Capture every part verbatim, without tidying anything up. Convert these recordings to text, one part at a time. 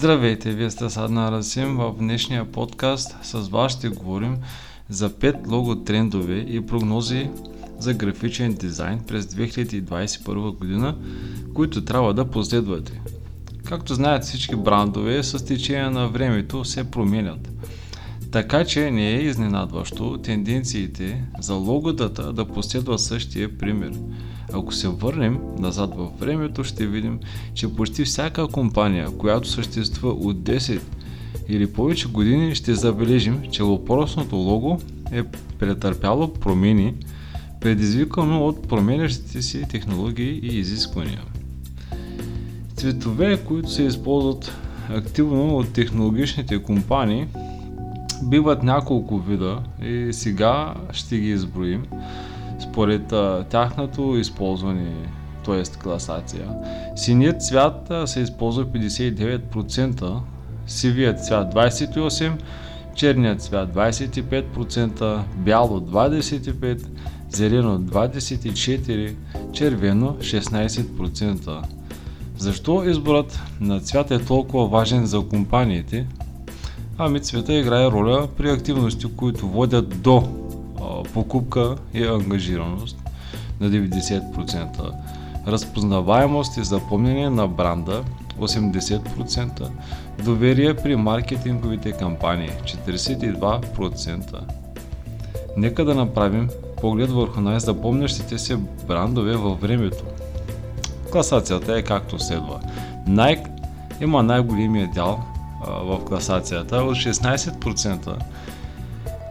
Здравейте, вие сте с Аднан Расим. В днешния подкаст с вас ще говорим за пет лого трендове и прогнози за графичен дизайн през две хиляди двадесет и първа година, които трябва да последвате. Както знаят всички брандове, с течение на времето се променят. Така че не е изненадващо тенденциите за логотата да последват същия пример. Ако се върнем назад във времето, ще видим, че почти всяка компания, която съществува от десет или повече години, ще забележим, че въпросното лого е претърпяло промени, предизвикано от променящите си технологии и изисквания. Цветове, които се използват активно от технологичните компании, биват няколко вида и сега ще ги изброим според а, тяхното използване, т.е. класация. Синият цвят а, се използва петдесет и девет процента, сивият цвят двадесет и осем процента, черният цвят двадесет и пет процента, бяло двадесет и пет процента, зелено двадесет и четири процента, червено шестнадесет процента. Защо изборът на цвят е толкова важен за компаниите? Ами цвета играе роля при активности, които водят до а, покупка и ангажираност на деветдесет процента, разпознаваемост и запомнение на бранда осемдесет процента, доверие при маркетинговите кампании четиридесет и два процента. Нека да направим поглед върху най-запомнящите се брандове във времето. Класацията е както следва. Nike има най-големия дял в класацията от шестнадесет процента,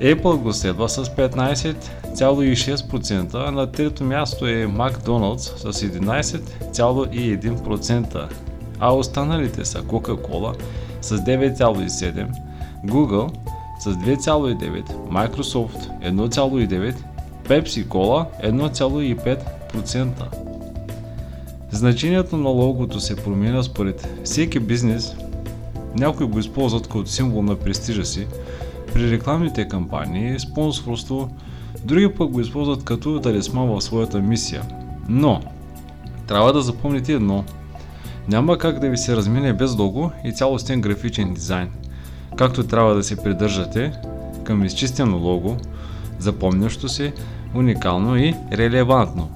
Apple го следва с петнадесет цяло и шест процента, а на трето място е McDonald's с единадесет цяло и един процента, а останалите са Coca-Cola с девет цяло и седем процента, Google с две цяло и девет процента, Microsoft едно цяло и девет процента, Pepsi-Cola едно цяло и пет процента. Значението на логото се променя според всеки бизнес. Някои го използват като символ на престижа си при рекламните кампании, спонсорство, други пък го използват като талисман в своята мисия. Но трябва да запомните едно. Няма как да ви се размине без лого и цялостен графичен дизайн. Както трябва да се придържате към изчистено лого, запомнящо се, уникално и релевантно.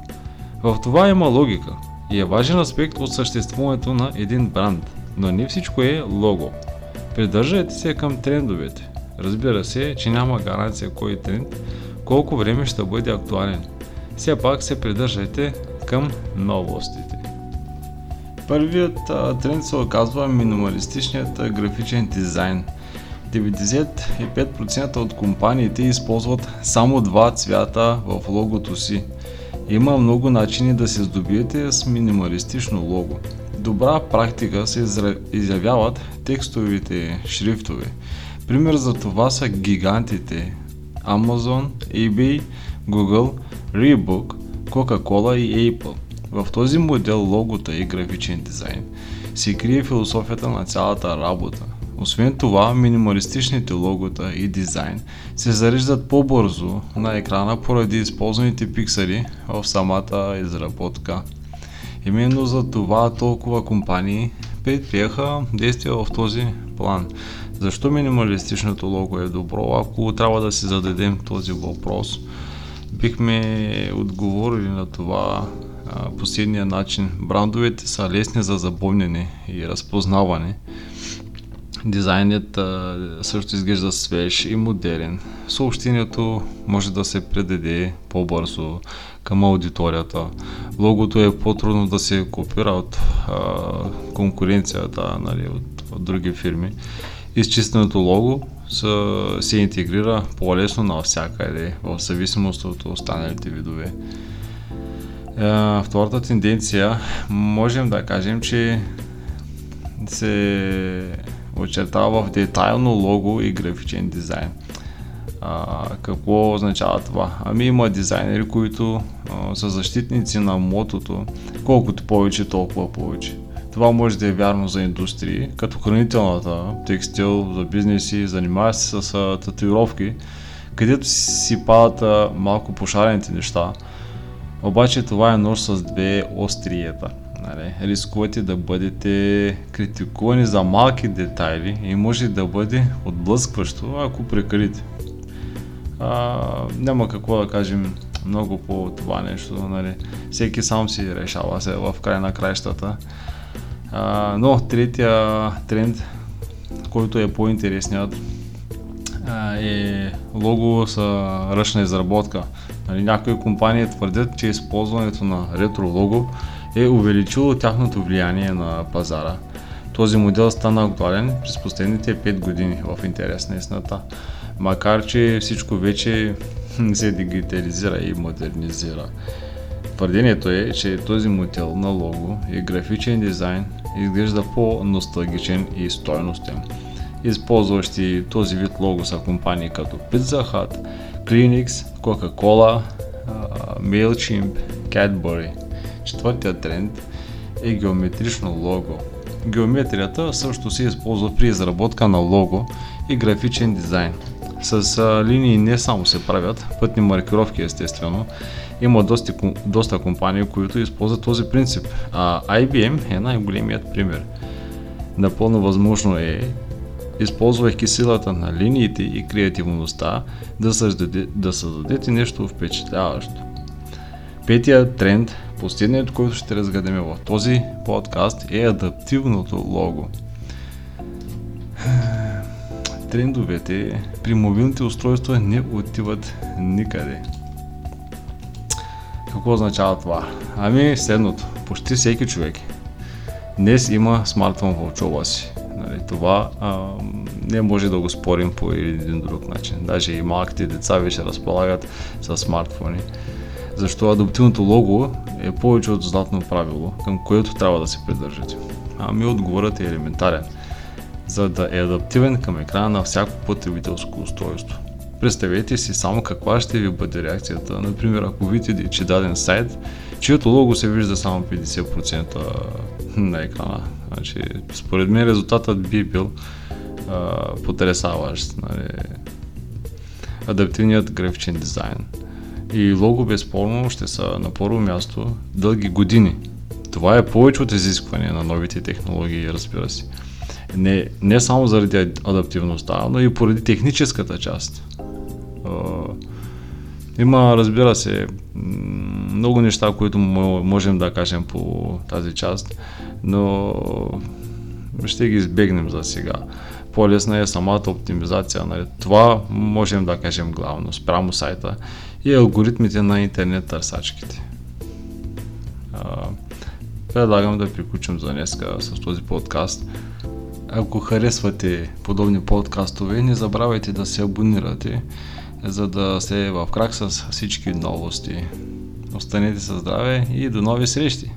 В това има логика и е важен аспект от съществуването на един бранд. Но не всичко е лого. Придържайте се към трендовете. Разбира се, че няма гаранция кой тренд, колко време ще бъде актуален. Все пак се придържайте към новостите. Първият а, тренд се оказва минималистичният а, графичен дизайн. деветдесет и пет процента от компаниите използват само два цвята в логото си. Има много начини да се здобиете с минималистично лого. Добра практика се изявяват текстовите шрифтове. Пример за това са гигантите Amazon, eBay, Google, Reebok, Coca-Cola и Apple. В този модел логота и графичен дизайн се крие философията на цялата работа. Освен това, минималистичните логота и дизайн се зареждат по-бързо на екрана поради използваните пиксели в самата изработка. Именно за това толкова компании предприеха действия в този план. Защо минималистичното лого е добро? Ако трябва да си зададем този въпрос, бихме отговорили на това по следния начин. Брандовете са лесни за запомняне и разпознаване. Дизайнът също изглежда свеж и модерен. Съобщението може да се предаде по-бързо към аудиторията. Логото е по-трудно да се копира от а, конкуренцията, нали, от, от други фирми. Изчистеното лого се, се интегрира по-лесно навсякъде, в зависимост от останалите видове. А, втората тенденция, можем да кажем, че се очертава в детайлно лого и графичен дизайн. А, какво означава това? Ами има дизайнери, които а, са защитници на мотото, колкото повече, толкова повече. Това може да е вярно за индустрии, като хранителната, текстил, за бизнеси, занимава се с а, татуировки, където си падат а, малко пошарените неща, обаче това е нож с две остриета. Нали? Рискувате да бъдете критикувани за малки детайли и може да бъде отблъскващо, ако прекалите. А, няма какво да кажем много по това нещо, нали? Всеки сам си решава се в край на краищата. А, но третия тренд, който е по-интересният, е лого с ръчна изработка. Нали, някои компании твърдят, че използването на ретро лого е увеличило тяхното влияние на пазара. Този модел стана актуален през последните пет години, в интерес на истината, макар че всичко вече се дигитализира и модернизира. Твърдението е, че този модел на лого и графичен дизайн изглежда по-носталгичен и стойностен. Използващи този вид лого са компании като Pizza Hut, Clinics, Coca-Cola, Mailchimp, Cadbury. Четвъртият тренд е геометрично лого. Геометрията също се използва при изработка на лого и графичен дизайн. С линии не само се правят пътни маркировки, естествено. Има доста, доста компании, които използват този принцип. А Ай Би Ем е най-големият пример. Напълно възможно е, използвайки силата на линиите и креативността, да създадете, да създадете нещо впечатляващо. Петият тренд, последният, който ще разгледаме в този подкаст, е адаптивното лого. Трендовете при мобилните устройства не отиват никъде. Какво означава това? Ами следното, почти всеки човек днес има смартфон в джоба си. Това а, не може да го спорим по един друг начин. Даже и малките деца вече разполагат с смартфони. Защо адаптивното лого е повече от златно правило, към което трябва да се придържате? Ами отговорът е елементарен. За да е адаптивен към екрана на всяко потребителско устройство. Представете си само каква ще ви бъде реакцията. Например, ако видите, че даден сайт, чието лого се вижда само петдесет процента на екрана. Значи, според мен резултатът би бил а, потресаващ. Нали. Адаптивният графичен дизайн и лого безспорно ще са на първо място дълги години. Това е повече от изискване на новите технологии, разбира се. Не, не само заради адаптивността, но и поради техническата част. Има, разбира се, много неща, които можем да кажем по тази част, но ще ги избегнем за сега. По-лесна е самата оптимизация. Нали? Това можем да кажем главно спрямо сайта и алгоритмите на интернет търсачките. Предлагам да приключим за днеска с този подкаст. Ако харесвате подобни подкастове, не забравяйте да се абонирате, за да сте в крак с всички новости. Останете със здраве и до нови срещи!